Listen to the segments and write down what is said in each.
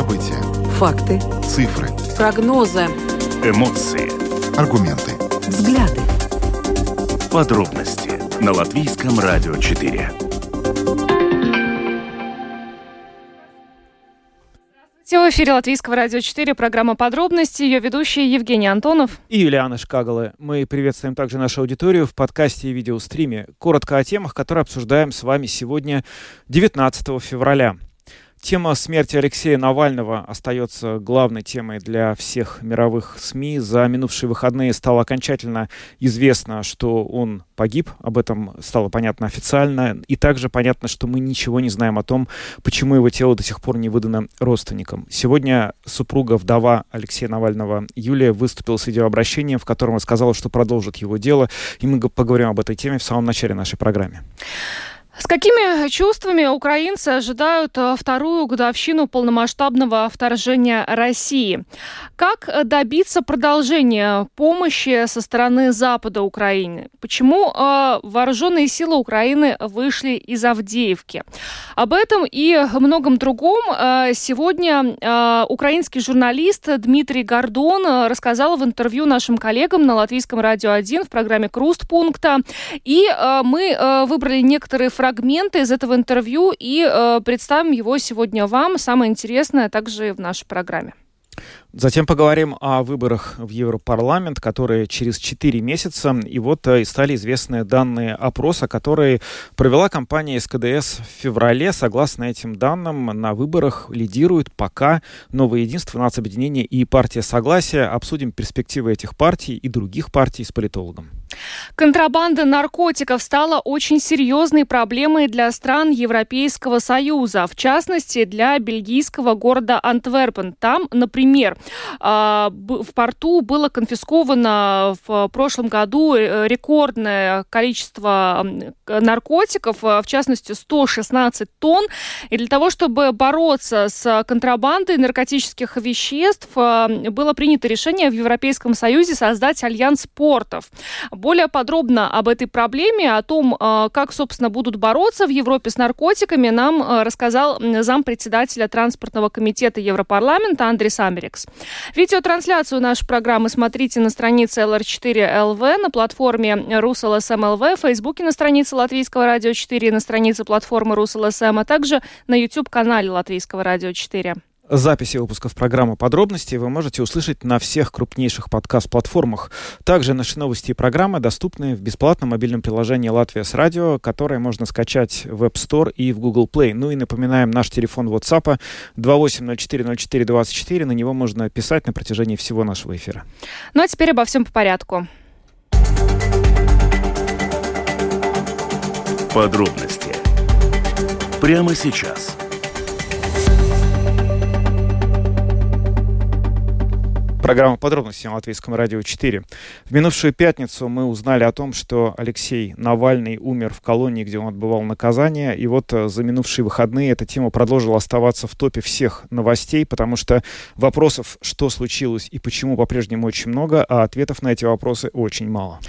События. Факты. Цифры. Прогнозы. Эмоции. Аргументы. Взгляды. Подробности на Латвийском радио 4. В эфире Латвийского радио 4, программа «Подробности», ее ведущие Евгений Антонов и Юлианна Шкагалы. Мы приветствуем также нашу аудиторию в подкасте и видеостриме. Коротко о темах, которые обсуждаем с вами сегодня, 19 февраля. Тема смерти Алексея Навального остается главной темой для всех мировых СМИ. За минувшие выходные стало окончательно известно, что он погиб. Об этом стало понятно официально. И также понятно, что мы ничего не знаем о том, почему его тело до сих пор не выдано родственникам. Сегодня супруга-вдова Алексея Навального Юлия выступила с видеообращением, в котором рассказала, что продолжит его дело. И мы поговорим об этой теме в самом начале нашей программы. С какими чувствами украинцы ожидают вторую годовщину полномасштабного вторжения России? Как добиться продолжения помощи со стороны Запада Украины? Почему вооруженные силы Украины вышли из Авдеевки? Об этом и многом другом сегодня украинский журналист Дмитрий Гордон рассказал в интервью нашим коллегам на Латвийском радио 1 в программе «Крустпункта». И мы выбрали некоторые фрагменты из этого интервью и представим его сегодня вам. Самое интересное также в нашей программе. Затем поговорим о выборах в Европарламент, которые через 4 месяца. И вот и стали известны данные опроса, которые провела компания СКДС в феврале. Согласно этим данным, на выборах лидируют пока Новое единство, Нацобъединение и партия Согласие. Обсудим перспективы этих партий и других партий с политологом. Контрабанда наркотиков стала очень серьезной проблемой для стран Европейского союза, в частности, для бельгийского города Антверпен. Там, например, в порту было конфисковано в прошлом году рекордное количество наркотиков, в частности 116 тонн. И для того, чтобы бороться с контрабандой наркотических веществ, было принято решение в Европейском союзе создать альянс портов. Более подробно об этой проблеме, о том, как, собственно, будут бороться в Европе с наркотиками, нам рассказал зампредседателя Транспортного комитета Европарламента Андрис Америкс. Видеотрансляцию нашей программы смотрите на странице LR4.LV, на платформе Rus.LSM.LV, в Фейсбуке на странице Латвийского радио 4, на странице платформы Rus.LSM, а также на YouTube-канале Латвийского радио 4. Записи выпусков программы «Подробности» вы можете услышать на всех крупнейших подкаст-платформах. Также наши новости и программы доступны в бесплатном мобильном приложении «Латвия с радио», которое можно скачать в App Store и в Google Play. Ну и напоминаем, наш телефон WhatsApp 28040424. На него можно писать на протяжении всего нашего эфира. Ну а теперь обо всем по порядку. Подробности. Прямо сейчас. Программа «Подробности» на Латвийском радио 4. В минувшую пятницу мы узнали о том, что Алексей Навальный умер в колонии, где он отбывал наказание. И вот за минувшие выходные эта тема продолжила оставаться в топе всех новостей, потому что вопросов, что случилось и почему, по-прежнему очень много, а ответов на эти вопросы очень мало.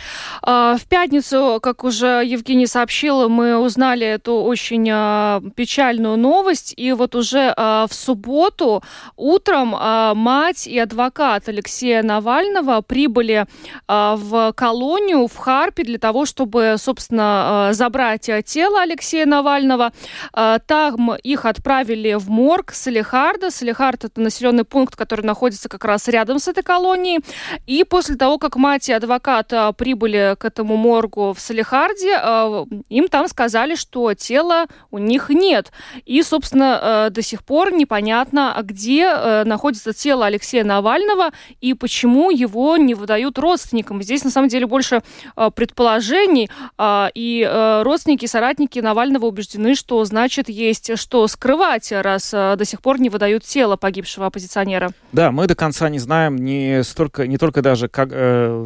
В пятницу, как уже Евгений сообщил, мы узнали эту очень печальную новость. И вот уже в субботу утром мать и адвокат Алексея Навального прибыли в колонию в Харпе для того, чтобы, собственно, забрать тело Алексея Навального. Там их отправили в морг Салехарда. Салехард — это населенный пункт, который находится как раз рядом с этой колонией. И после того, как мать и адвокат прибыли к этому моргу в Салехарде, им там сказали, что тела у них нет. И, собственно, до сих пор непонятно, где находится тело Алексея Навального и почему его не выдают родственникам. Здесь, на самом деле, больше предположений, и родственники и соратники Навального убеждены, что, значит, есть что скрывать, раз до сих пор не выдают тело погибшего оппозиционера. Да, мы до конца не знаем не только даже, как,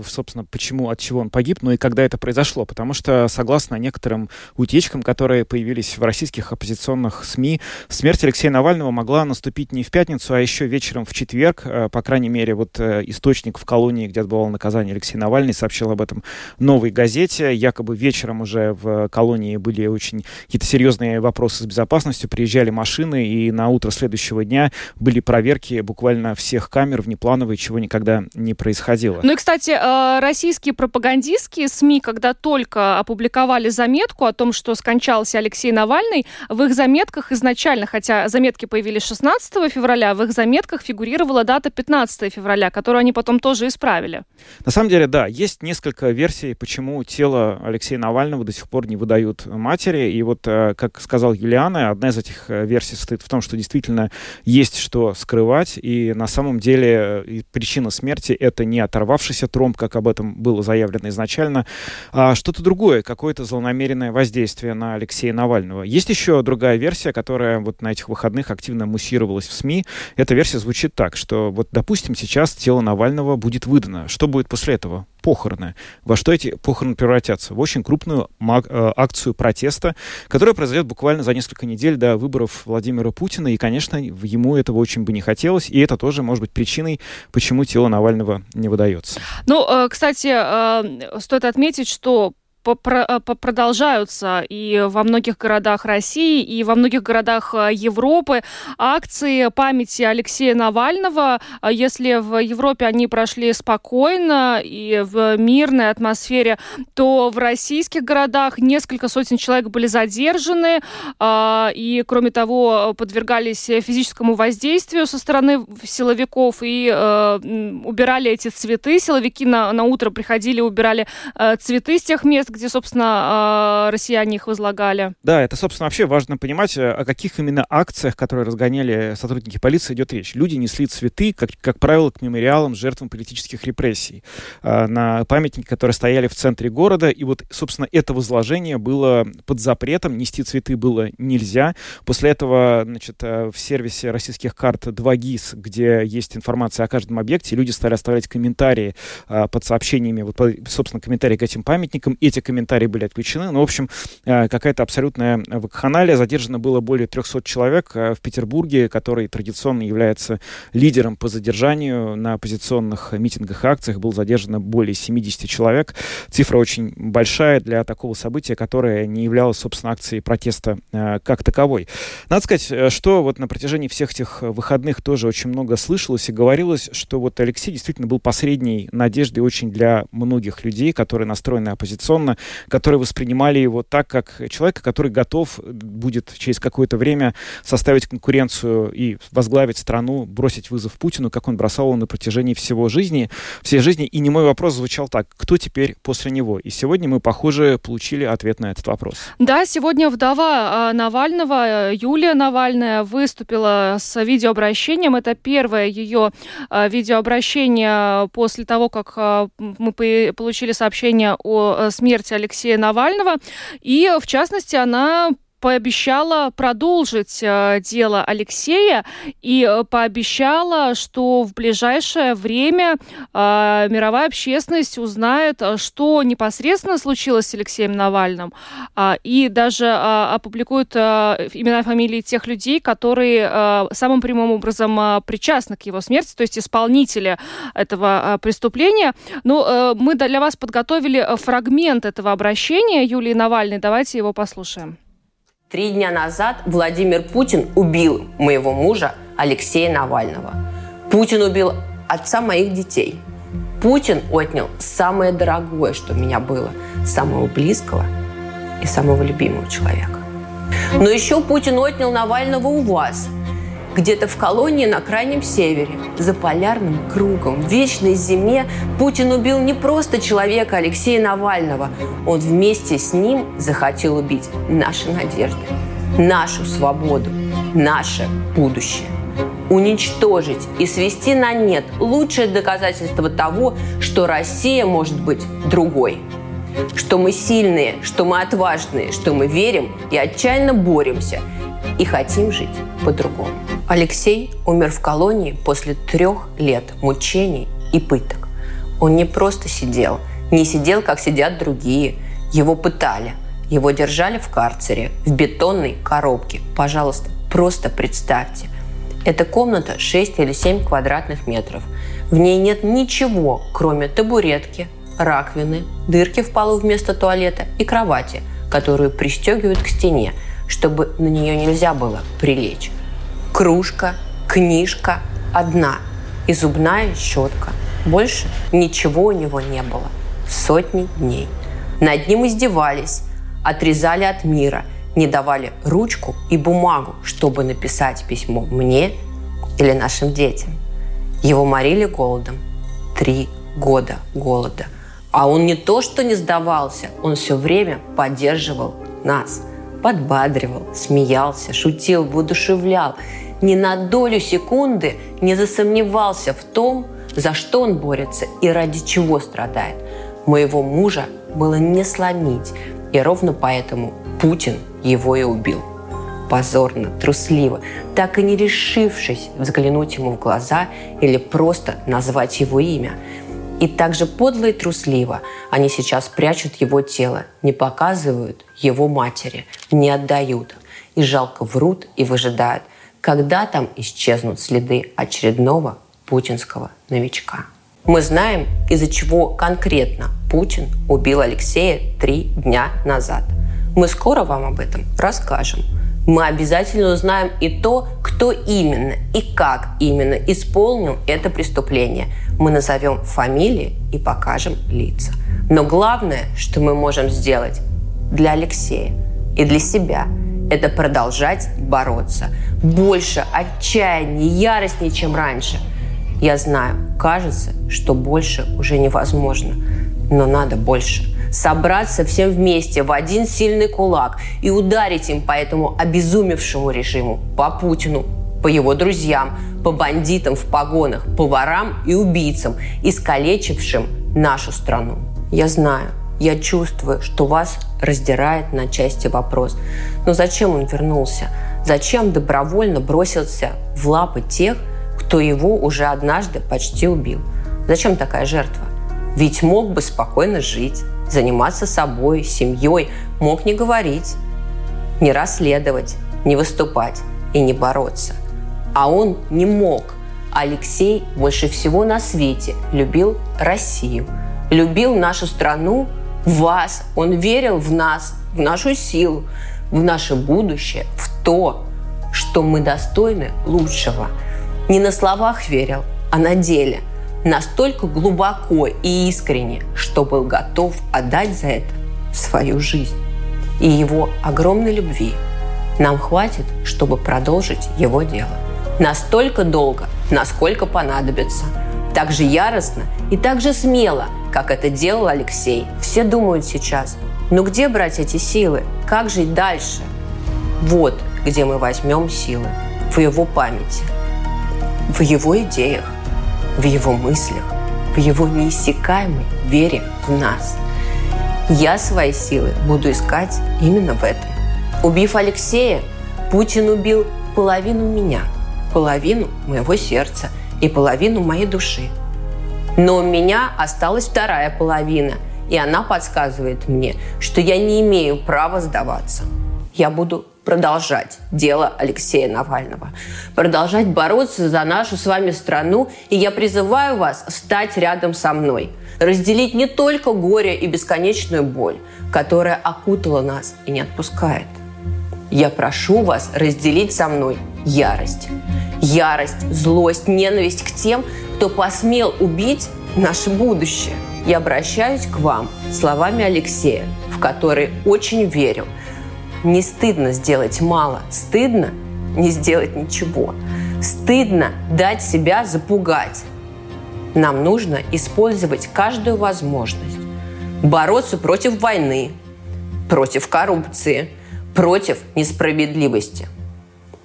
собственно, почему, от чего он погиб, но и когда это произошло, потому что, согласно некоторым утечкам, которые появились в российских оппозиционных СМИ, смерть Алексея Навального могла наступить не в пятницу, а еще вечером в четверг, по крайней мере, вот источник в колонии, где отбывал наказание Алексей Навальный, сообщил об этом «Новой газете». Якобы вечером уже в колонии были очень какие-то серьезные вопросы с безопасностью, приезжали машины, и на утро следующего дня были проверки буквально всех камер внеплановые, чего никогда не происходило. Ну и, кстати, российские пропагандистские СМИ, когда только опубликовали заметку о том, что скончался Алексей Навальный, в их заметках изначально, хотя заметки появились 16 февраля, в их заметках фигурировала дата 15 февраля, которую они потом тоже исправили. На самом деле, да, есть несколько версий, почему тело Алексея Навального до сих пор не выдают матери. И вот, как сказал Юлиана, одна из этих версий состоит в том, что действительно есть что скрывать, и на самом деле причина смерти — это не оторвавшийся тромб, как об этом было заявлено изначально, а что-то другое, какое-то злонамеренное воздействие на Алексея Навального. Есть еще другая версия, которая вот на этих выходных активно муссировалась в СМИ. Эта версия звучит так, что вот, допустим, сейчас тело Навального будет выдано. Что будет после этого? Похороны. Во что эти похороны превратятся? В очень крупную акцию протеста, которая произойдет буквально за несколько недель до выборов Владимира Путина, и, конечно, ему этого очень бы не хотелось, и это тоже может быть причиной, почему тело Навального не выдается. Ну, кстати, стоит отметить, что продолжаются и во многих городах России, и во многих городах Европы акции памяти Алексея Навального. Если в Европе они прошли спокойно и в мирной атмосфере, то в российских городах несколько сотен человек были задержаны и, кроме того, подвергались физическому воздействию со стороны силовиков и убирали эти цветы. Силовики на утро приходили, убирали цветы с тех мест, где, собственно, россияне их возлагали. Да, это, собственно, вообще важно понимать, о каких именно акциях, которые разгоняли сотрудники полиции, идет речь. Люди несли цветы, как правило, к мемориалам жертвам политических репрессий, на памятники, которые стояли в центре города. И вот, собственно, это возложение было под запретом, нести цветы было нельзя. После этого, значит, в сервисе российских карт 2GIS, где есть информация о каждом объекте, люди стали оставлять комментарии под сообщениями, вот, собственно, комментарии к этим памятникам. Эти комментарии были отключены. Ну, в общем, какая-то абсолютная вакханалия. Задержано было более 300 человек в Петербурге, который традиционно является лидером по задержанию. На оппозиционных митингах и акциях было задержано более 70 человек. Цифра очень большая для такого события, которое не являлось, собственно, акцией протеста как таковой. Надо сказать, что вот на протяжении всех этих выходных тоже очень много слышалось и говорилось, что вот Алексей действительно был последней надеждой очень для многих людей, которые настроены оппозиционно, которые воспринимали его так, как человека, который готов будет через какое-то время составить конкуренцию и возглавить страну, бросить вызов Путину, как он бросал его на протяжении всей жизни. И немой вопрос звучал так: кто теперь после него? И сегодня мы, похоже, получили ответ на этот вопрос. Да, сегодня вдова Навального, Юлия Навальная, выступила с видеообращением. Это первое ее видеообращение после того, как мы получили сообщение о смерти Алексея Навального. И, в частности, она пообещала продолжить дело Алексея и пообещала, что в ближайшее время мировая общественность узнает, что непосредственно случилось с Алексеем Навальным, и даже опубликует имена и фамилии тех людей, которые самым прямым образом причастны к его смерти, то есть исполнители этого преступления. Но мы для вас подготовили фрагмент этого обращения Юлии Навальной. Давайте его послушаем. 3 дня назад Владимир Путин убил моего мужа Алексея Навального. Путин убил отца моих детей. Путин отнял самое дорогое, что у меня было, самого близкого и самого любимого человека. Но еще Путин отнял Навального у вас, где-то в колонии на Крайнем Севере, за полярным кругом, в вечной зиме. Путин убил не просто человека Алексея Навального. Он вместе с ним захотел убить наши надежды, нашу свободу, наше будущее. Уничтожить и свести на нет лучшее доказательство того, что Россия может быть другой. Что мы сильные, что мы отважные, что мы верим и отчаянно боремся. И хотим жить по-другому. Алексей умер в колонии после 3 лет мучений и пыток. Он не просто сидел, не сидел, как сидят другие. Его пытали, его держали в карцере, в бетонной коробке. Пожалуйста, просто представьте. Это комната 6 или 7 квадратных метров. В ней нет ничего, кроме табуретки, раковины, дырки в полу вместо туалета и кровати, которую пристегивают к стене, чтобы на нее нельзя было прилечь. Кружка, книжка одна и зубная щетка. Больше ничего у него не было. Сотни дней. Над ним издевались, отрезали от мира, не давали ручку и бумагу, чтобы написать письмо мне или нашим детям. Его морили голодом. 3 года голода. А он не то что не сдавался, он все время поддерживал нас. Подбадривал, смеялся, шутил, воодушевлял. Ни на долю секунды не засомневался в том, за что он борется и ради чего страдает. Моего мужа было не сломить, и ровно поэтому Путин его и убил. Позорно, трусливо, так и не решившись взглянуть ему в глаза или просто назвать его имя. И также подло и трусливо они сейчас прячут его тело, не показывают его матери, не отдают. И жалко врут и выжидают, когда там исчезнут следы очередного путинского новичка. Мы знаем, из-за чего конкретно Путин убил Алексея 3 дня назад. Мы скоро вам об этом расскажем. Мы обязательно узнаем и то, кто именно и как именно исполнил это преступление. Мы назовем фамилии и покажем лица. Но главное, что мы можем сделать для Алексея и для себя, это продолжать бороться. Больше отчаяния, яростнее, чем раньше. Я знаю, кажется, что больше уже невозможно, но надо больше. Собраться всем вместе в один сильный кулак и ударить им по этому обезумевшему режиму, по Путину, по его друзьям, по бандитам в погонах, по ворам и убийцам, искалечившим нашу страну. Я знаю, я чувствую, что вас раздирает на части вопрос. Но зачем он вернулся? Зачем добровольно бросился в лапы тех, кто его уже однажды почти убил? Зачем такая жертва? Ведь мог бы спокойно жить, заниматься собой, семьей, мог не говорить, не расследовать, не выступать и не бороться. А он не мог. Алексей больше всего на свете любил Россию, любил нашу страну, вас. Он верил в нас, в нашу силу, в наше будущее, в то, что мы достойны лучшего. Не на словах верил, а на деле. Настолько глубоко и искренне, что был готов отдать за это свою жизнь. И его огромной любви нам хватит, чтобы продолжить его дело. Настолько долго, насколько понадобится. Так же яростно и так же смело, как это делал Алексей. Все думают сейчас, ну где брать эти силы? Как жить дальше? Вот где мы возьмем силы. В его памяти, в его идеях, в его мыслях, в его неиссякаемой вере в нас. Я свои силы буду искать именно в этом. Убив Алексея, Путин убил половину меня, половину моего сердца и половину моей души. Но у меня осталась вторая половина, и она подсказывает мне, что я не имею права сдаваться. Я буду продолжать дело Алексея Навального, продолжать бороться за нашу с вами страну, и я призываю вас встать рядом со мной, разделить не только горе и бесконечную боль, которая окутала нас и не отпускает. Я прошу вас разделить со мной ярость. Ярость, злость, ненависть к тем, кто посмел убить наше будущее. Я обращаюсь к вам словами Алексея, в которые очень верю. Не стыдно сделать мало, стыдно не сделать ничего. Стыдно дать себя запугать. Нам нужно использовать каждую возможность. Бороться против войны, против коррупции, против несправедливости.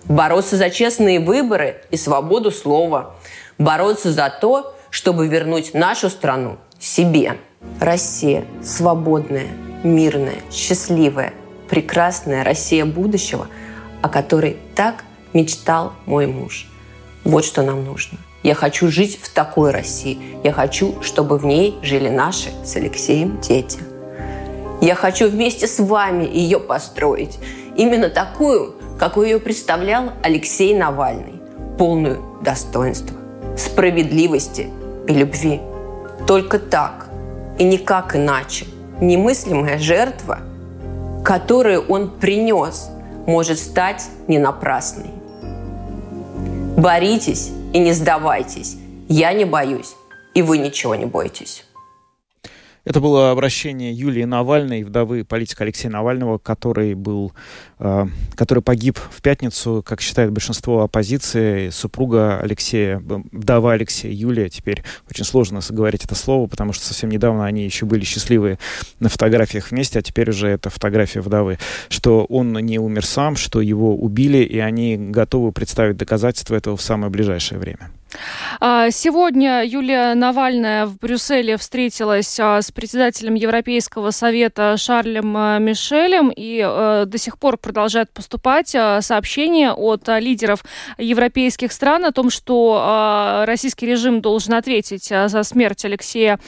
Бороться за честные выборы и свободу слова. Бороться за то, чтобы вернуть нашу страну себе. Россия свободная, мирная, счастливая. Прекрасная Россия будущего, о которой так мечтал мой муж. Вот что нам нужно. Я хочу жить в такой России. Я хочу, чтобы в ней жили наши с Алексеем дети. Я хочу вместе с вами ее построить. Именно такую, какую ее представлял Алексей Навальный. Полную достоинства, справедливости и любви. Только так и никак иначе немыслимая жертва, которую он принес, может стать не напрасной. Боритесь и не сдавайтесь. Я не боюсь, и вы ничего не бойтесь. Это было обращение Юлии Навальной, вдовы политика Алексея Навального, который погиб в пятницу, как считает большинство оппозиции. Супруга Алексея, вдова Алексея, Юлия, теперь очень сложно говорить это слово, потому что совсем недавно они еще были счастливы на фотографиях вместе, а теперь уже это фотография вдовы, что он не умер сам, что его убили, и они готовы представить доказательства этого в самое ближайшее время. Сегодня Юлия Навальная в Брюсселе встретилась с председателем Европейского совета Шарлем Мишелем, и до сих пор продолжают поступать сообщения от лидеров европейских стран о том, что российский режим должен ответить за смерть Алексея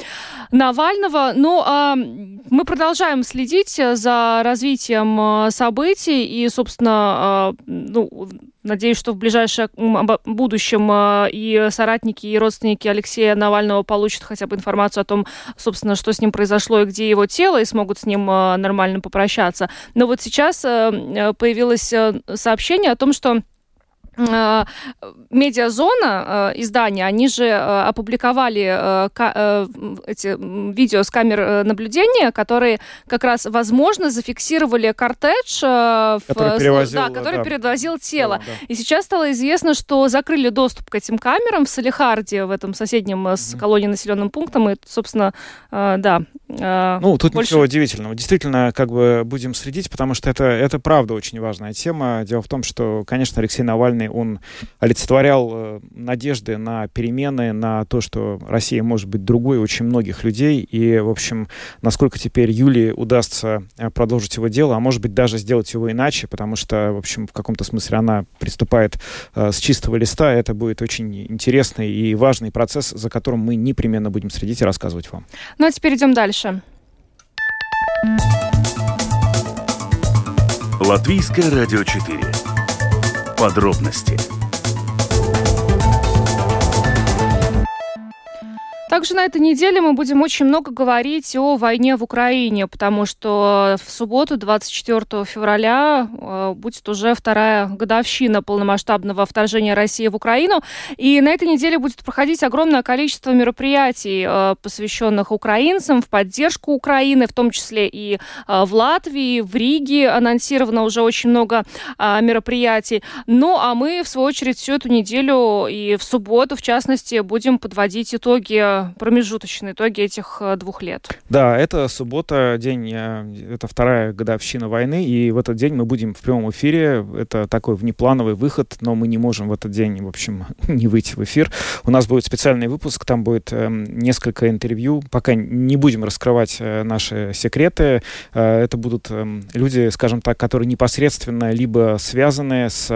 Навального. Но мы продолжаем следить за развитием событий и, собственно, надеюсь, что в ближайшем будущем и соратники, и родственники Алексея Навального получат хотя бы информацию о том, собственно, что с ним произошло и где его тело, и смогут с ним нормально попрощаться. Но вот сейчас появилось сообщение о том, что медиазона, издания, они же опубликовали эти видео с камер наблюдения, которые как раз, возможно, зафиксировали кортеж, который перевозил тело. Да. И сейчас стало известно, что закрыли доступ к этим камерам в Салехарде, в этом соседнем с колонией населенным пунктом. И, собственно, тут больше ничего удивительного. Действительно, будем следить, потому что это правда очень важная тема. Дело в том, что, конечно, Алексей Навальный, он олицетворял надежды на перемены, на то, что Россия может быть другой очень многих людей. И, в общем, насколько теперь Юлии удастся продолжить его дело, а может быть даже сделать его иначе, потому что, в общем, в каком-то смысле она приступает с чистого листа. Это будет очень интересный и важный процесс, за которым мы непременно будем следить и рассказывать вам. Ну а теперь идем дальше. Латвийское радио 4. Подробности. Также на этой неделе мы будем очень много говорить о войне в Украине, потому что в субботу, 24 февраля, будет уже вторая годовщина полномасштабного вторжения России в Украину. И на этой неделе будет проходить огромное количество мероприятий, посвященных украинцам, в поддержку Украины, в том числе и в Латвии, в Риге анонсировано уже очень много мероприятий. Ну, а мы, в свою очередь, всю эту неделю и в субботу, в частности, будем подводить промежуточные итоги этих 2 лет. Да, это суббота, это вторая годовщина войны, и в этот день мы будем в прямом эфире. Это такой внеплановый выход, но мы не можем в этот день, в общем, не выйти в эфир. У нас будет специальный выпуск, там будет несколько интервью. Пока не будем раскрывать наши секреты. Это будут люди, скажем так, которые непосредственно либо связаны с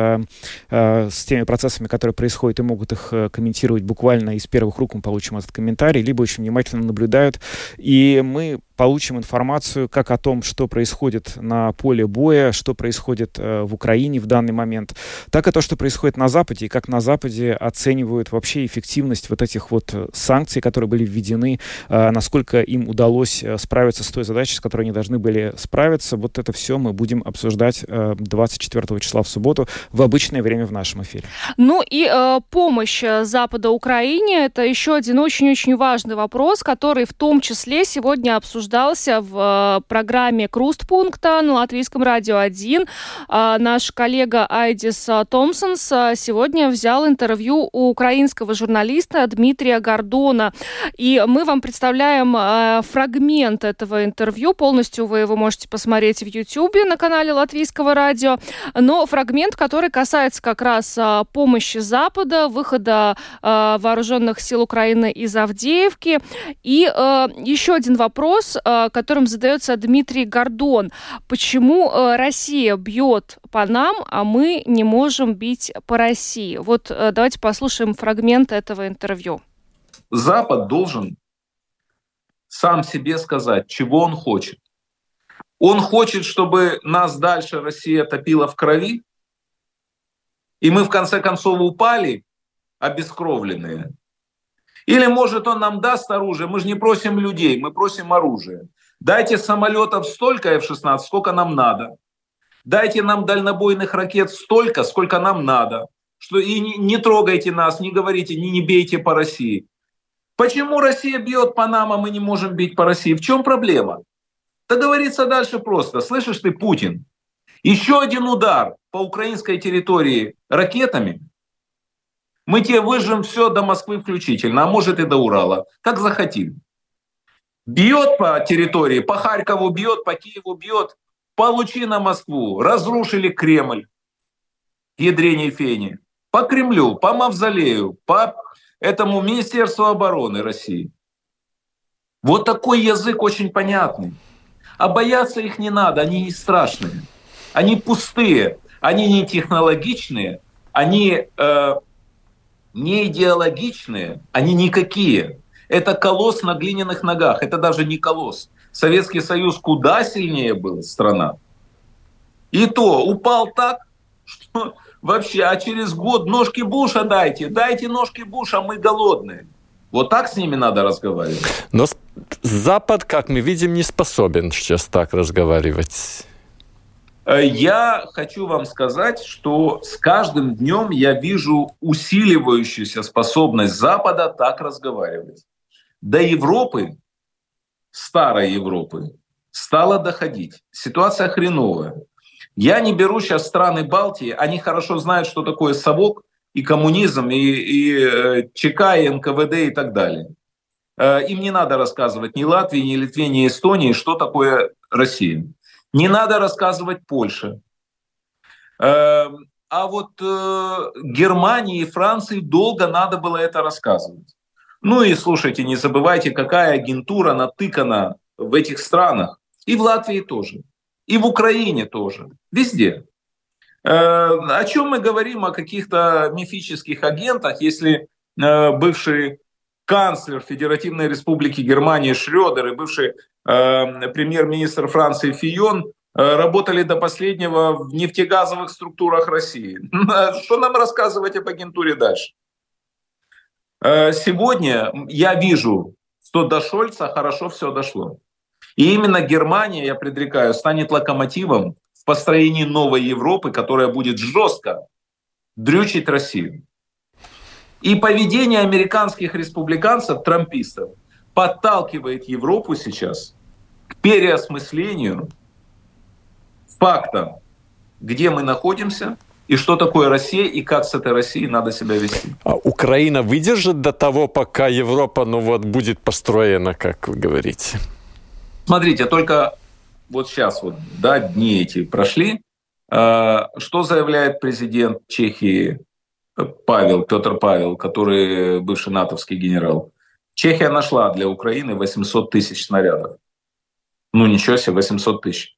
теми процессами, которые происходят, и могут их комментировать буквально из первых рук, мы получим этот комментарий, либо очень внимательно наблюдают. И мы получим информацию как о том, что происходит на поле боя, что происходит в Украине в данный момент, так и то, что происходит на Западе, и как на Западе оценивают вообще эффективность вот этих вот санкций, которые были введены, насколько им удалось справиться с той задачей, с которой они должны были справиться. Вот это все мы будем обсуждать 24 числа в субботу в обычное время в нашем эфире. Ну и помощь Запада Украине – это еще один очень-очень важный вопрос, который в том числе сегодня обсуждался в программе Крустпункта на Латвийском радио 1. Наш коллега Айдис Томпсонс сегодня взял интервью у украинского журналиста Дмитрия Гордона. И мы вам представляем фрагмент этого интервью. Полностью вы его можете посмотреть в Ютьюбе на канале Латвийского радио. Но фрагмент, который касается как раз помощи Запада, выхода вооруженных сил Украины из Авдеевки. И еще один вопрос, которым задается Дмитрий Гордон. Почему Россия бьет по нам, а мы не можем бить по России? Вот давайте послушаем фрагмент этого интервью. Запад должен сам себе сказать, чего он хочет. Он хочет, чтобы нас дальше Россия топила в крови, и мы в конце концов упали обескровленные. Или, может, он нам даст оружие, мы же не просим людей, мы просим оружие. Дайте самолетов столько F-16, сколько нам надо. Дайте нам дальнобойных ракет столько, сколько нам надо. Что и не трогайте нас, не говорите, не бейте по России. Почему Россия бьет по нам, а мы не можем бить по России? В чем проблема? Договориться дальше просто. Слышишь ты, Путин, еще один удар по украинской территории ракетами, мы тебе выжжем все до Москвы включительно, а может и до Урала, как захотим. Бьет по территории, по Харькову бьет, по Киеву бьет, получи на Москву, разрушили Кремль, ядрение фени, по Кремлю, по Мавзолею, по этому Министерству обороны России. Вот такой язык очень понятный. А бояться их не надо, они не страшные, они пустые, они не технологичные, они не идеологичные, они никакие. Это колосс на глиняных ногах, это даже не колосс. Советский Союз куда сильнее был страна. И то упал так, что вообще, а через год ножки Буша дайте ножки Буша, мы голодные. Вот так с ними надо разговаривать. Но Запад, как мы видим, не способен сейчас так разговаривать. Я хочу вам сказать, что с каждым днем я вижу усиливающуюся способность Запада так разговаривать. До Европы, старой Европы, стало доходить. Ситуация хреновая. Я не беру сейчас страны Балтии, они хорошо знают, что такое совок и коммунизм, и ЧК, и НКВД, и так далее. Им не надо рассказывать ни Латвии, ни Литве, ни Эстонии, что такое Россия. Не надо рассказывать Польше. А вот Германии и Франции долго надо было это рассказывать. Ну и слушайте, не забывайте, какая агентура натыкана в этих странах. И в Латвии тоже. И в Украине тоже. Везде. О чем мы говорим? О каких-то мифических агентах, если бывший канцлер Федеративной Республики Германии Шрёдер и бывший премьер-министр Франции Фион работали до последнего в нефтегазовых структурах России. Что нам рассказывать об агентуре дальше? Сегодня я вижу, что до Шольца хорошо все дошло. И именно Германия, я предрекаю, станет локомотивом в построении новой Европы, которая будет жестко дрючить Россию. И поведение американских республиканцев, трампистов, подталкивает Европу сейчас к переосмыслению факта, где мы находимся и что такое Россия, и как с этой Россией надо себя вести. А Украина выдержит до того, пока Европа, будет построена, как вы говорите? Смотрите, только сейчас дни эти прошли. Что заявляет президент Чехии Петр Павел, который бывший натовский генерал? Чехия нашла для Украины 800 тысяч снарядов. Ничего себе, 800 тысяч.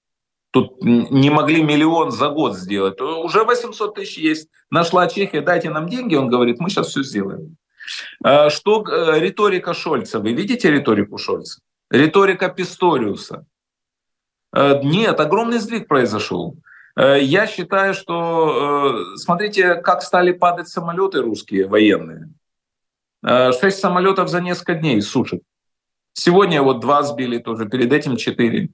Тут не могли миллион за год сделать. Уже 800 тысяч есть. Нашла Чехия, дайте нам деньги. Он говорит, мы сейчас все сделаем. Что риторика Шольца? Вы видите риторику Шольца? Риторика Писториуса? Нет, огромный сдвиг произошел. Я считаю, что... Смотрите, как стали падать самолеты русские военные. 6 самолетов за несколько дней сушат. Сегодня 2 сбили тоже, перед этим 4.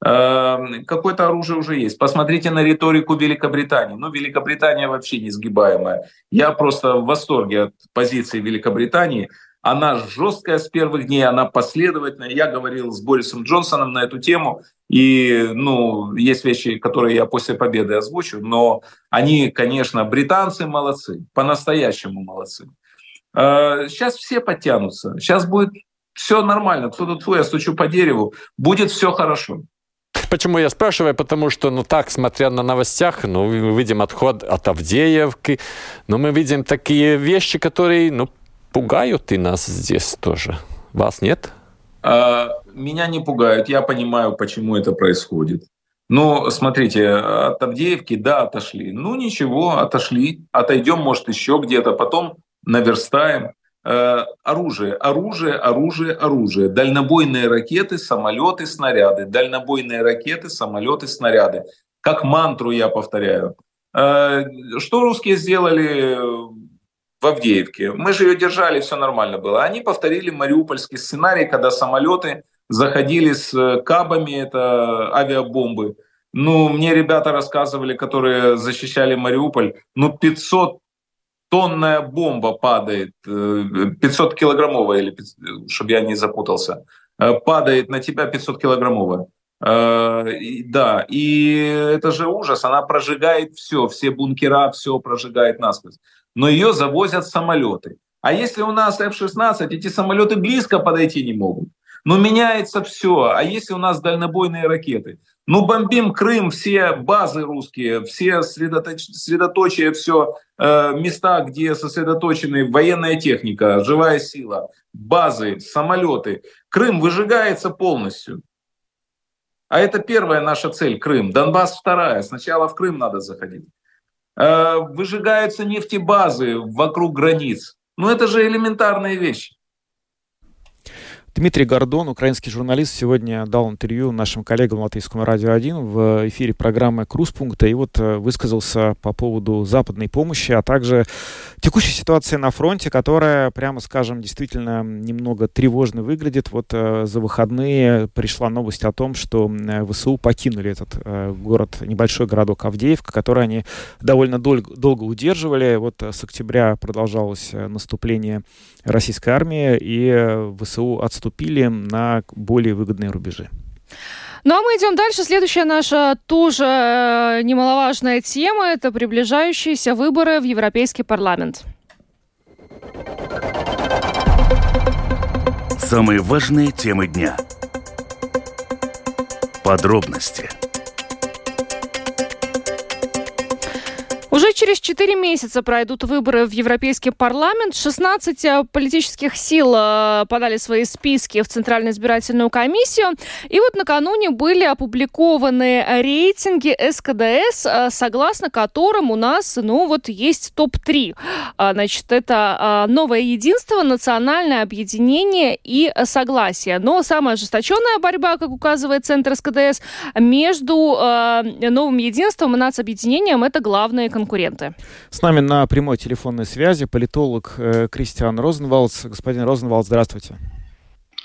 Какое-то оружие уже есть. Посмотрите на риторику Великобритании. Великобритания вообще несгибаемая. Я просто в восторге от позиции Великобритании. Она жесткая с первых дней, она последовательная. Я говорил с Борисом Джонсоном на эту тему. И, есть вещи, которые я после победы озвучу. Но они, конечно, британцы молодцы. По-настоящему молодцы. Сейчас все подтянутся, сейчас будет все нормально. Тьфу-тьфу, я стучу по дереву, будет все хорошо. Почему я спрашиваю? Потому что, смотря на новостях, мы видим отход от Авдеевки, мы видим такие вещи, которые, пугают и нас здесь тоже. Вас нет? Меня не пугают, я понимаю, почему это происходит. Смотрите, от Авдеевки, отошли. Ничего, отошли, отойдем, может, еще где-то, потом наверстаем. Оружие. Дальнобойные ракеты, самолеты, снаряды. Дальнобойные ракеты, самолеты, снаряды. Как мантру я повторяю. Что русские сделали в Авдеевке. Мы же ее держали, все нормально было. Они повторили мариупольский сценарий, когда самолеты заходили с кабами, это авиабомбы. Ну, мне ребята рассказывали, которые защищали Мариуполь, 500-тонная бомба падает, 500-килограммовая, или, чтобы я не запутался, падает на тебя 500-килограммовая. Да, и это же ужас, она прожигает все бункера, все прожигает насквозь. Но ее завозят самолеты. А если у нас F-16, эти самолеты близко подойти не могут. Ну, меняется все. А если у нас дальнобойные ракеты? Ну, бомбим Крым, все базы русские, все средоточия, все места, где сосредоточены военная техника, живая сила, базы, самолеты. Крым выжигается полностью. А это первая наша цель, Крым. Донбасс вторая. Сначала в Крым надо заходить. Выжигаются нефтебазы вокруг границ. Ну, это же элементарные вещи. Дмитрий Гордон, украинский журналист, сегодня дал интервью нашим коллегам Латвийскому радио 1 в эфире программы «Крустпункт» и вот высказался по поводу западной помощи, а также текущей ситуации на фронте, которая, прямо скажем, действительно немного тревожно выглядит. Вот за выходные пришла новость о том, что ВСУ покинули этот город, небольшой городок Авдеевка, который они довольно долго удерживали. Вот с октября продолжалось наступление российской армии, и ВСУ отступили на более выгодные рубежи. Ну а мы идем дальше. Следующая наша тоже немаловажная тема – это приближающиеся выборы в Европейский парламент. Самые важные темы дня. Подробности. Уже через 4 месяца пройдут выборы в Европейский парламент. 16 политических сил подали свои списки в Центральную избирательную комиссию. И вот накануне были опубликованы рейтинги СКДС, согласно которым у нас, есть топ-3. Значит, это «Новое единство», «Национальное объединение» и «Согласие». Но самая ожесточенная борьба, как указывает Центр СКДС, между «Новым единством» и «Нацобъединением» — это главные конкуренты. С нами на прямой телефонной связи политолог Кристиан Розенвалдс. Господин Розенвалдс, здравствуйте.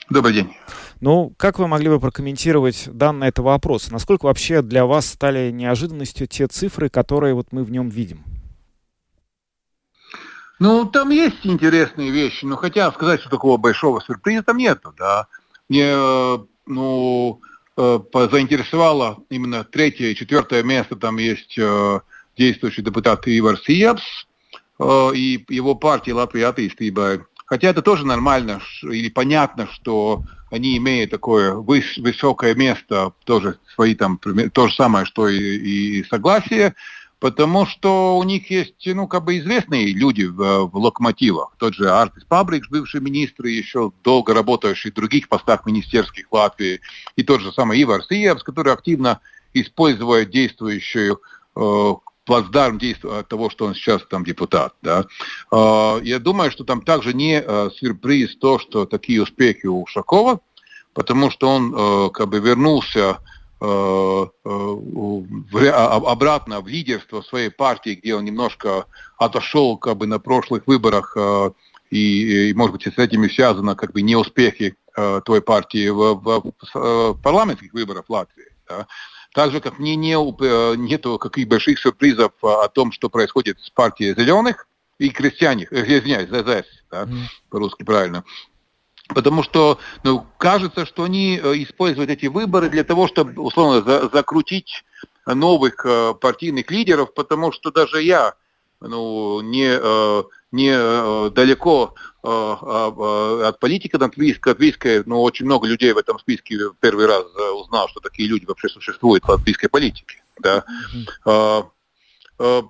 Добрый день. Ну, как вы могли бы прокомментировать данные этого опроса? Насколько вообще для вас стали неожиданностью те цифры, которые вот мы в нем видим? Ну, там есть интересные вещи, но хотя сказать, что такого большого сюрприза там нету, да. Заинтересовало именно 3-е и 4-е место, там есть... действующий депутат Ивар Сиевс и его партия Латвия Атtīstībai. Хотя это тоже нормально или понятно, что они имеют такое высокое место, тоже свои там, то же самое, что и согласие, потому что у них есть, известные люди в локомотивах. Тот же Артис Пабрикс, бывший министр, еще долго работающий в других постах министерских Латвии, и тот же самый Ивар Сиевс, который активно использует действующую плацдарм действия от того, что он сейчас там депутат. Да. Я думаю, что там также не сюрприз то, что такие успехи у Ушакова, потому что он вернулся обратно в лидерство своей партии, где он немножко отошел на прошлых выборах, и, может быть, с этим и связано неуспехи той партии в парламентских выборах в Латвии. Да. Так же, как мне нету каких больших сюрпризов о том, что происходит с партией зеленых и крестьяне, ЗЗС, да, по-русски правильно. Потому что, кажется, что они используют эти выборы для того, чтобы, условно, закрутить новых партийных лидеров, потому что даже я, не далеко от политики латвийской, очень много людей в этом списке первый раз узнал, что такие люди вообще существуют в латвийской политике. Да. На самом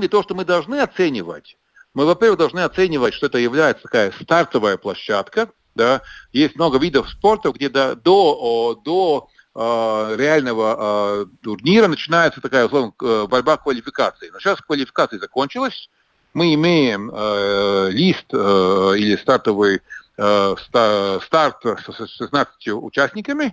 деле то, что мы должны оценивать, мы, во-первых, должны оценивать, что это является такая стартовая площадка. Да. Есть много видов спорта, где до реального турнира начинается такая, условно, борьба квалификаций. Но сейчас квалификация закончилась. Мы имеем лист или стартовый старт с 16 участниками.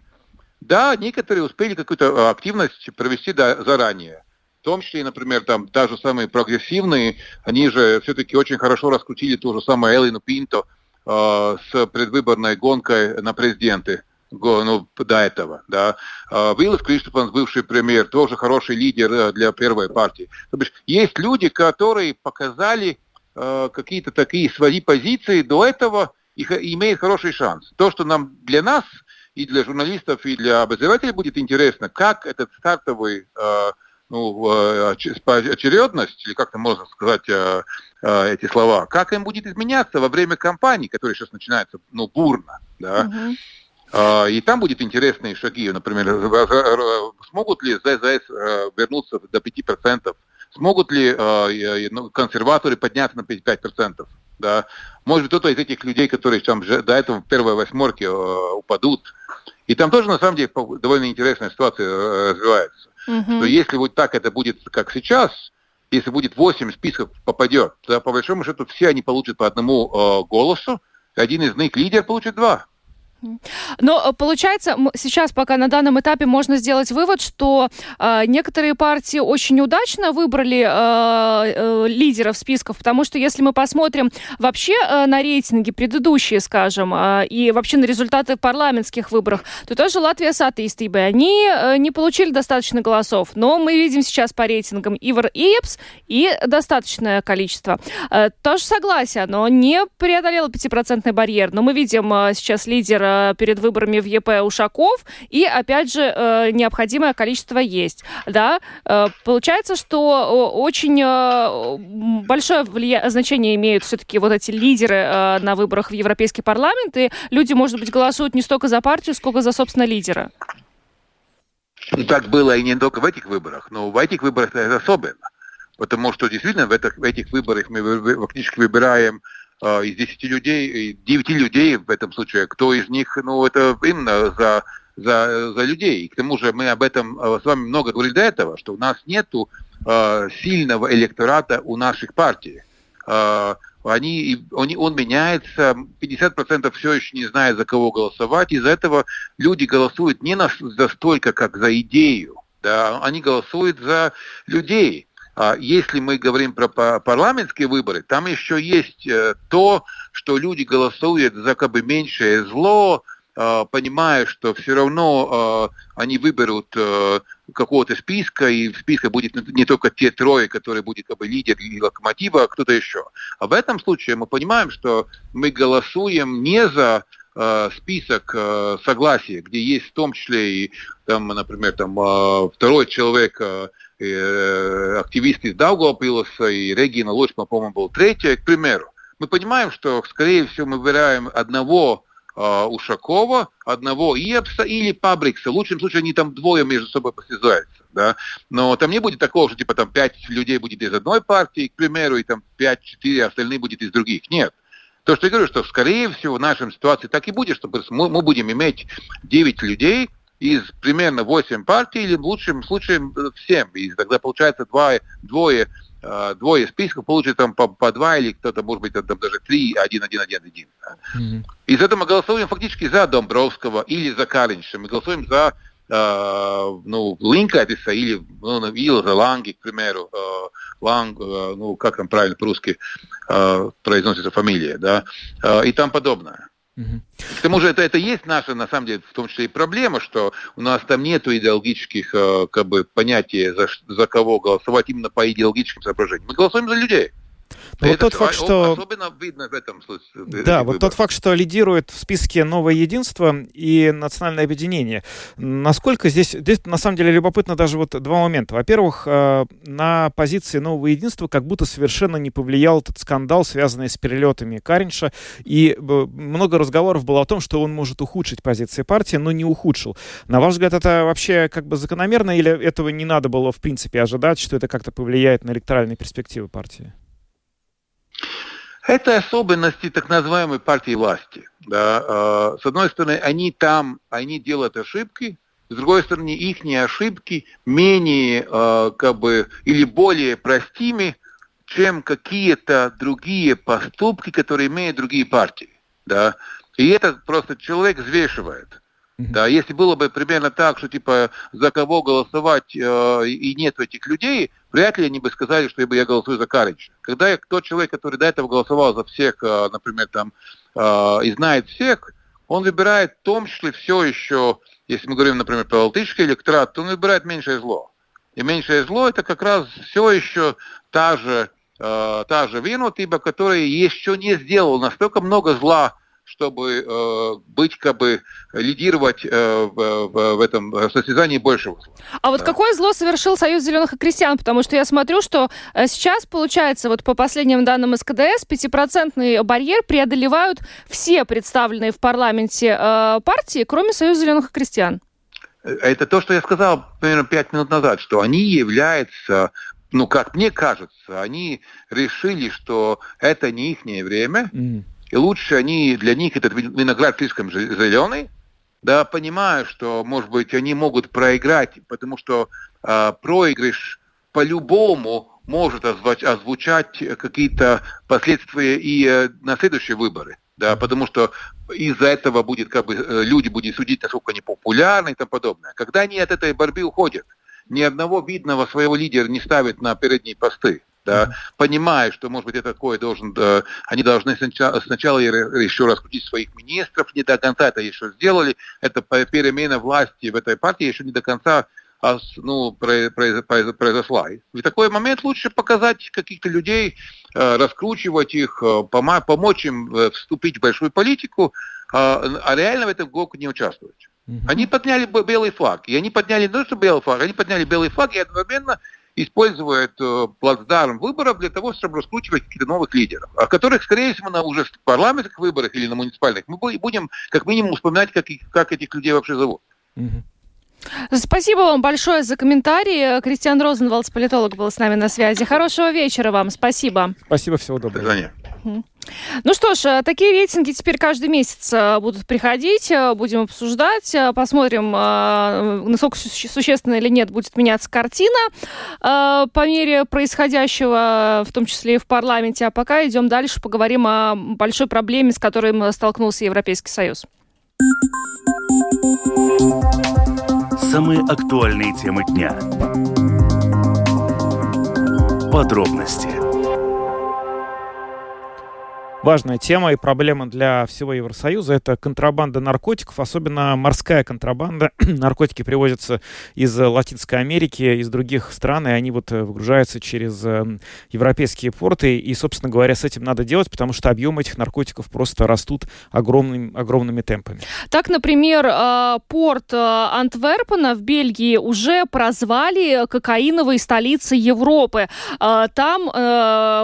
Да, некоторые успели какую-то активность провести заранее. В том числе, например, там даже самые прогрессивные, они же все-таки очень хорошо раскрутили ту же самую Элину Пинто с предвыборной гонкой на президенты до этого. Да. Вилас Криштопанс, бывший премьер, тоже хороший лидер для первой партии. То бишь, есть люди, которые показали какие-то такие свои позиции до этого и имеют хороший шанс. То, что нам для нас и для журналистов, и для обозревателей будет интересно, как этот стартовый очередность, или как там можно сказать эти слова, как им будет изменяться во время кампании, которая сейчас начинается бурно, да? Uh-huh. И там будут интересные шаги, например, смогут ли ЗЗС вернуться до 5%, смогут ли консерваторы подняться на 5%, да? Может быть, кто-то из этих людей, которые там до этого в первой восьмерке упадут, и там тоже, на самом деле, довольно интересная ситуация развивается. Uh-huh. То если вот так это будет, как сейчас, если будет 8 списков попадет, то по большому счету все они получат по одному голосу, один из них лидер получит 2. Но получается, сейчас пока на данном этапе можно сделать вывод, что некоторые партии очень удачно выбрали лидеров списков, потому что если мы посмотрим вообще на рейтинги предыдущие, скажем, и вообще на результаты парламентских выборов, то тоже Латвия с атеистами, они не получили достаточно голосов. Но мы видим сейчас по рейтингам Ивар Сиевс и достаточное количество. Тоже согласие, оно не преодолело 5% барьер. Но мы видим сейчас лидера перед выборами в ЕП Ушаков, и, опять же, необходимое количество есть. Да? Получается, что очень большое значение имеют все-таки вот эти лидеры на выборах в Европейский парламент, и люди, может быть, голосуют не столько за партию, сколько за, собственно, лидера. Так было и не только в этих выборах, но в этих выборах это особенно, потому что, действительно, в этих выборах мы фактически выбираем из 10 людей, 9 людей в этом случае, кто из них, это именно за людей. И к тому же мы об этом с вами много говорили до этого, что у нас нету сильного электората у наших партий. Он меняется, 50% все еще не знает, за кого голосовать. Из-за этого люди голосуют не за столько, как за идею. Да? Они голосуют за людей. Если мы говорим про парламентские выборы, там еще есть то, что люди голосуют за как бы меньшее зло, понимая, что все равно они выберут какого-то списка, и в списке будет не только те трое, которые будут как бы лидер и локомотива, а кто-то еще. А в этом случае мы понимаем, что мы голосуем не за список согласия, где есть в том числе и, там, например, второй человек, активист из Даугавпилса и Регина Лочма, по-моему, был третий, к примеру. Мы понимаем, что, скорее всего, мы выбираем одного Ушакова, одного Иепса или Пабрикса. В лучшем случае они там двое между собой посязаются. Да? Но там не будет такого, что там 5 людей будет из одной партии, к примеру, и там 5-4 остальные будет из других. Нет. То, что я говорю, что, скорее всего, в нашей ситуации так и будет, что мы будем иметь 9 людей из примерно 8 партий, или в лучшем случае 7. И тогда получается двое списков получат там по 2, или кто-то, может быть, там даже 3, 1. Из этого мы голосуем фактически за Домбровского или за Каринша. Мы голосуем за Линкайтиса или за Ланги, к примеру. Ланг, как там правильно по-русски произносится фамилия, да, и там подобное. Mm-hmm. К тому же это есть наша, на самом деле, в том числе и проблема, что у нас там нету идеологических как бы понятий, за кого голосовать именно по идеологическим соображениям. Мы голосуем за людей. Вот тот факт, что... Особенно видно в этом случае. Да, вот тот факт, что лидирует в списке «Новое единство» и «Национальное объединение». Насколько здесь на самом деле любопытно даже вот два момента. Во-первых, на позиции «Нового единства» как будто совершенно не повлиял этот скандал, связанный с перелетами Каринша. И много разговоров было о том, что он может ухудшить позиции партии, но не ухудшил. На ваш взгляд, это вообще как бы закономерно, или этого не надо было в принципе ожидать, что это как-то повлияет на электоральные перспективы партии? Это особенности так называемой партии власти. Да. С одной стороны, они делают ошибки, с другой стороны, их ошибки менее, как бы, или более простимы, чем какие-то другие поступки, которые имеют другие партии. Да. И это просто человек взвешивает. Да, если было бы примерно так, что типа за кого голосовать и нет этих людей, вряд ли они бы сказали, что я голосую за Карича. Когда тот человек, который до этого голосовал за всех, например, там, и знает всех, он выбирает в том числе все еще, если мы говорим, например, про латышский электорат, то он выбирает меньшее зло. И меньшее зло – это как раз все еще та же vienotība, которая еще не сделала настолько много зла, чтобы быть, как бы, лидировать в этом состязании большего. А вот какое зло совершил Союз Зеленых и Крестьян? Потому что я смотрю, что сейчас, получается, вот по последним данным СКДС, 5% барьер преодолевают все представленные в парламенте партии, кроме Союза Зеленых и Крестьян. Это то, что я сказал примерно 5 минут назад, что они являются... Ну, как мне кажется, они решили, что это не ихнее время, и лучше они, для них этот виноград слишком зеленый, да, понимаю, что, может быть, они могут проиграть, потому что проигрыш по-любому может озвучать какие-то последствия и на следующие выборы, да, потому что из-за этого будет, как бы, люди будут судить, насколько они популярны и тому подобное. Когда они от этой борьбы уходят, ни одного видного своего лидера не ставит на передние посты, да, понимая, что, может быть, это такое они должны сначала еще раскрутить своих министров, не до конца это еще сделали, это перемена власти в этой партии еще не до конца произошла. И в такой момент лучше показать каких-то людей, раскручивать их, помочь им вступить в большую политику, а реально в этом глубоко не участвовать. Они подняли белый флаг. И они подняли не только белый флаг, они подняли белый флаг и одновременно используют плацдарм выборов для того, чтобы раскручивать каких-то новых лидеров, о которых, скорее всего, на уже парламентских выборах или на муниципальных мы будем как минимум вспоминать, как этих людей вообще зовут. Спасибо вам большое за комментарии. Кристиан Розенвалдс, политолог, был с нами на связи. Хорошего вечера вам. Спасибо. Спасибо. Всего доброго. До свидания. Ну что ж, такие рейтинги теперь каждый месяц будут приходить, будем обсуждать, посмотрим, насколько существенно или нет будет меняться картина по мере происходящего, в том числе и в парламенте. А пока идем дальше, поговорим о большой проблеме, с которой столкнулся Европейский Союз. Самые актуальные темы дня. Подробности. Важная тема и проблема для всего Евросоюза – это контрабанда наркотиков, особенно морская контрабанда. Наркотики привозятся из Латинской Америки, из других стран, и они вот выгружаются через европейские порты. И, собственно говоря, с этим надо делать, потому что объем этих наркотиков просто растут огромными темпами. Так, например, порт Антверпена в Бельгии уже прозвали кокаиновой столицей Европы. Там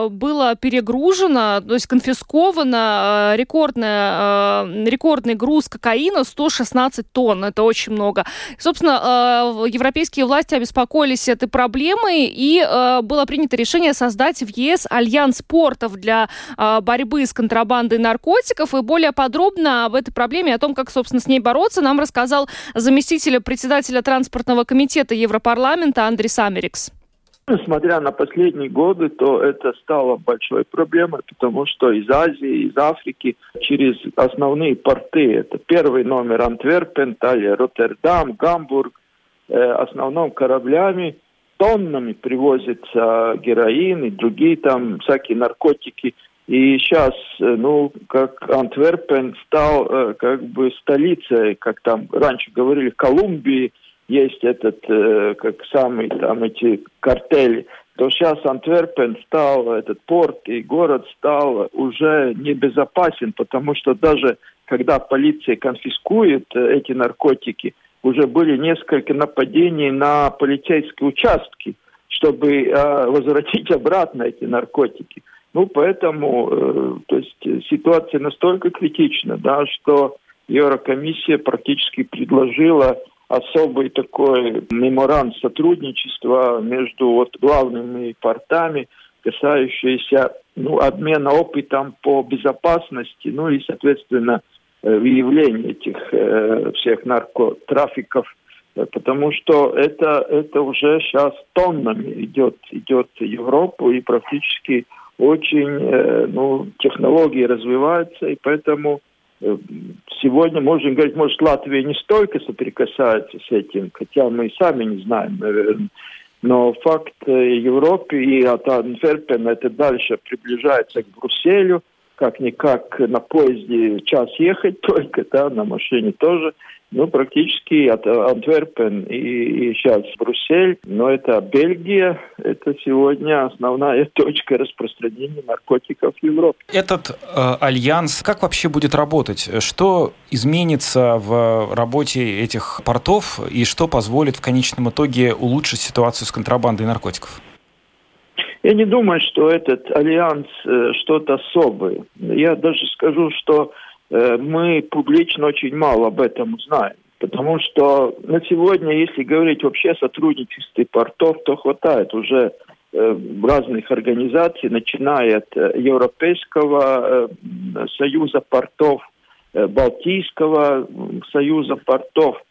было перегружено, то есть конфисковано, рекордный груз кокаина 116 тонн. Это очень много. Собственно, европейские власти обеспокоились этой проблемой, и было принято решение создать в ЕС альянс портов для борьбы с контрабандой наркотиков. И более подробно об этой проблеме, о том, как, собственно, с ней бороться, нам рассказал заместитель председателя транспортного комитета Европарламента Андрис Америкс. Несмотря на последние годы, то это стало большой проблемой, потому что из Азии, из Африки через основные порты, это первый номер Антверпен, далее Роттердам, Гамбург, основном кораблями, тоннами привозятся героин и другие там всякие наркотики. И сейчас, как Антверпен стал как бы столицей, как там раньше говорили, Колумбии, есть этот, как самый там эти картели, то сейчас Антверпен стал, этот порт и город стал уже небезопасен, потому что даже когда полиция конфискует эти наркотики, уже были несколько нападений на полицейские участки, чтобы возвратить обратно эти наркотики. Поэтому, то есть ситуация настолько критична, да, что Еврокомиссия практически предложила особый такой меморанд сотрудничества между главными портами, касающийся обмена опытом по безопасности, и, соответственно, выявления этих всех наркотрафиков, потому что это уже сейчас тоннами идет в Европу, и практически очень технологии развиваются, и поэтому Сегодня можно говорить, может, Латвия не столько соприкасается с этим, хотя мы и сами не знаем, наверное. Но факт Европы и от Антверпена это дальше приближается к Брюсселю, как-никак на поезде час ехать только, да, на машине тоже. Ну, практически от Антверпен и сейчас Брюссель, но это Бельгия, это сегодня основная точка распространения наркотиков в Европе. Этот альянс как вообще будет работать? Что изменится в работе этих портов и что позволит в конечном итоге улучшить ситуацию с контрабандой наркотиков? Я не думаю, что этот альянс что-то особое. Я даже скажу, что мы публично очень мало об этом знаем. Потому что на сегодня, если говорить вообще о сотрудничестве портов, то хватает уже разных организаций, начиная от Европейского союза портов, Балтийского союза портов.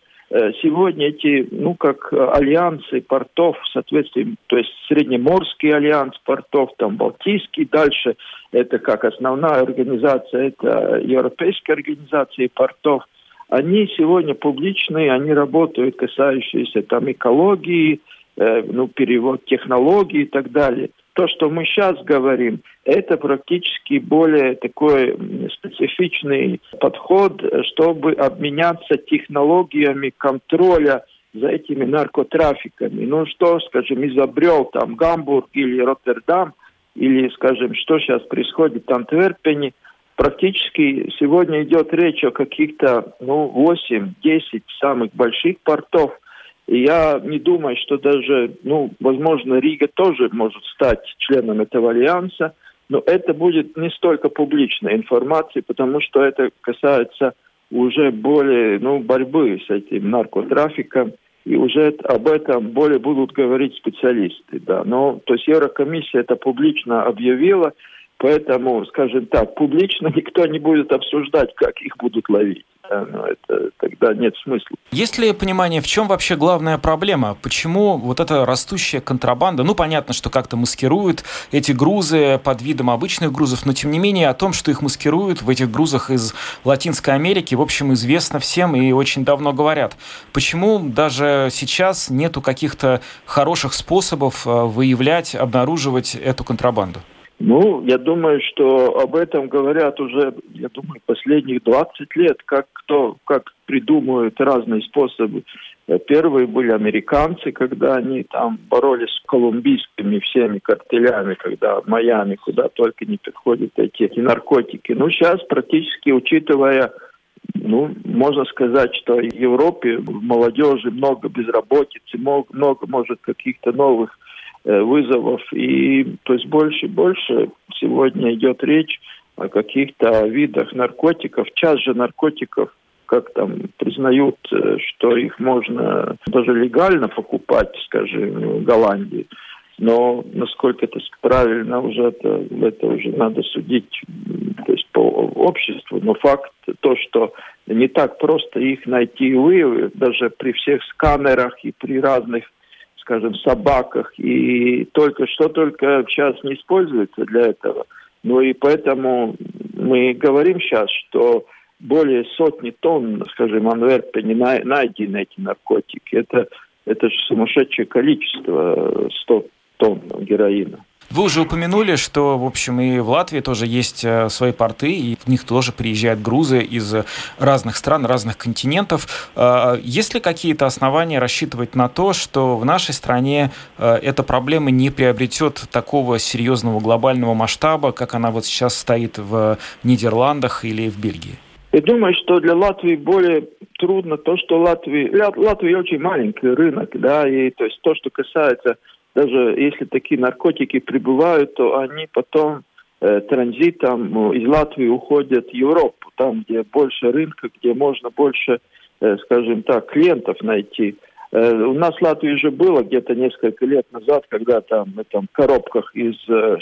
Сегодня эти, ну, как альянсы портов, соответственно, то есть Среднеморский альянс портов, там Балтийский, дальше это как основная организация, это Европейская организация портов. Они сегодня публичные, они работают, касающиеся там экологии, ну, перевод технологий и так далее. То, что мы сейчас говорим, это практически более такой специфичный подход, чтобы обменяться технологиями контроля за этими наркотрафиками. Ну что, скажем, изобрел там Гамбург или Роттердам, или, скажем, что сейчас происходит в Антверпене, практически сегодня идет речь о каких-то, ну, 8-10 самых больших портов. Я не думаю, что даже, ну, возможно, Рига тоже может стать членом этого альянса, но это будет не столько публичной информации, потому что это касается уже более, ну, борьбы с этим наркотрафиком, и уже об этом более будут говорить специалисты, да. Но, то есть Еврокомиссия это публично объявила, поэтому, скажем так, публично никто не будет обсуждать, как их будут ловить. Но это тогда нет смысла. Есть ли понимание, в чем вообще главная проблема? Почему вот эта растущая контрабанда, ну, понятно, что как-то маскируют эти грузы под видом обычных грузов, но, тем не менее, о том, что их маскируют в этих грузах из Латинской Америки, в общем, известно всем и очень давно говорят. Почему даже сейчас нету каких-то хороших способов выявлять, обнаруживать эту контрабанду? Ну, я думаю, что об этом говорят уже, я думаю, последних 20 лет, как придумывают разные способы. Первые были американцы, когда они там боролись с колумбийскими всеми картелями, когда в Майами, куда только не приходят эти наркотики. Ну, сейчас практически, учитывая, ну, можно сказать, что в Европе в молодежи много безработицы, много, может, каких-то новых вызовов, и то есть больше сегодня идет речь о каких-то видах наркотиков. Часть же наркотиков, как там признают, что их можно даже легально покупать, скажем, в Голландии, но насколько это правильно, уже это уже надо судить, то есть по обществу. Но факт то, что не так просто их найти и выявить, даже при всех сканерах и при разных, скажем, собаках, и только что только сейчас не используется для этого. Ну и поэтому мы говорим сейчас, что более сотни тонн, скажем, в Антверпене найдены эти наркотики. Это же сумасшедшее количество, 100 тонн героина. Вы уже упомянули, что, в общем, и в Латвии тоже есть свои порты, и в них тоже приезжают грузы из разных стран, разных континентов. Есть ли какие-то основания рассчитывать на то, что в нашей стране эта проблема не приобретет такого серьезного глобального масштаба, как она вот сейчас стоит в Нидерландах или в Бельгии? Я думаю, что для Латвии более трудно то, что Латвия очень маленький рынок, да, и то есть то, что касается, даже если такие наркотики прибывают, то они потом транзитом из Латвии уходят в Европу, там, где больше рынка, где можно больше, скажем так, клиентов найти. У нас в Латвии же было где-то несколько лет назад, когда там в коробках из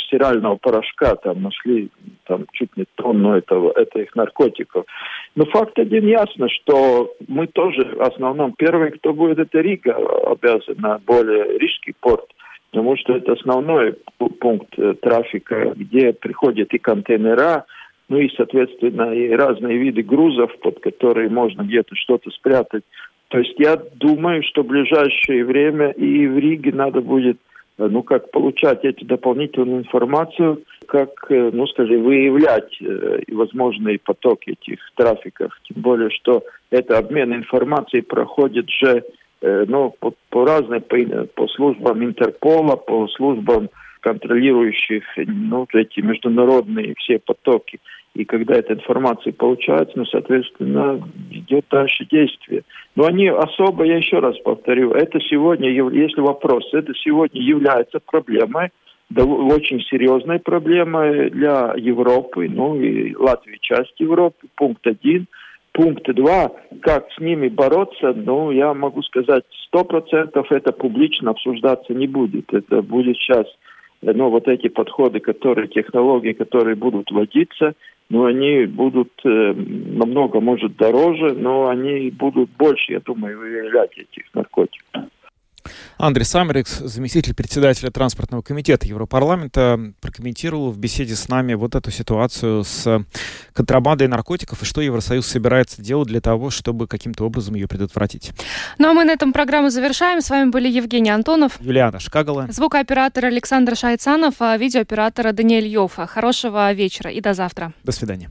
стирального порошка там нашли там чуть не тонну этих наркотиков. Но факт один ясно, что мы тоже в основном первые, кто будет, это Рига обязана, более рижский порт, потому что это основной пункт трафика, где приходят и контейнера, ну и, соответственно, и разные виды грузов, под которые можно где-то что-то спрятать. То есть я думаю, что в ближайшее время и в Риге надо будет, ну, как получать эту дополнительную информацию, как, ну, скажем, выявлять возможные потоки этих трафиков. Тем более, что этот обмен информацией проходит же, ну, по разным, по службам Интерпола, по службам, контролирующих, ну, эти международные все потоки. И когда эта информация получается, ну, соответственно, идет дальше действие. Но они особо, я еще раз повторю, это сегодня, если вопрос, это сегодня является проблемой, да, очень серьезной проблемой для Европы, ну и Латвии, часть Европы, пункт 1. Пункт 2, как с ними бороться, ну, я могу сказать, 100% это публично обсуждаться не будет. Это будет сейчас, ну, вот эти подходы, которые, технологии, которые будут вводиться, ну, они будут намного, может, дороже, но они будут больше, я думаю, выявлять этих наркотиков. Андрис Америкс, заместитель председателя Транспортного комитета Европарламента, прокомментировал в беседе с нами вот эту ситуацию с контрабандой наркотиков и что Евросоюз собирается делать для того, чтобы каким-то образом ее предотвратить. Ну а мы на этом программу завершаем. С вами были Евгений Антонов, Юлианна Шкагала, звукооператор Александр Шайцанов, а видеооператор Даниэль Йофа. Хорошего вечера и до завтра. До свидания.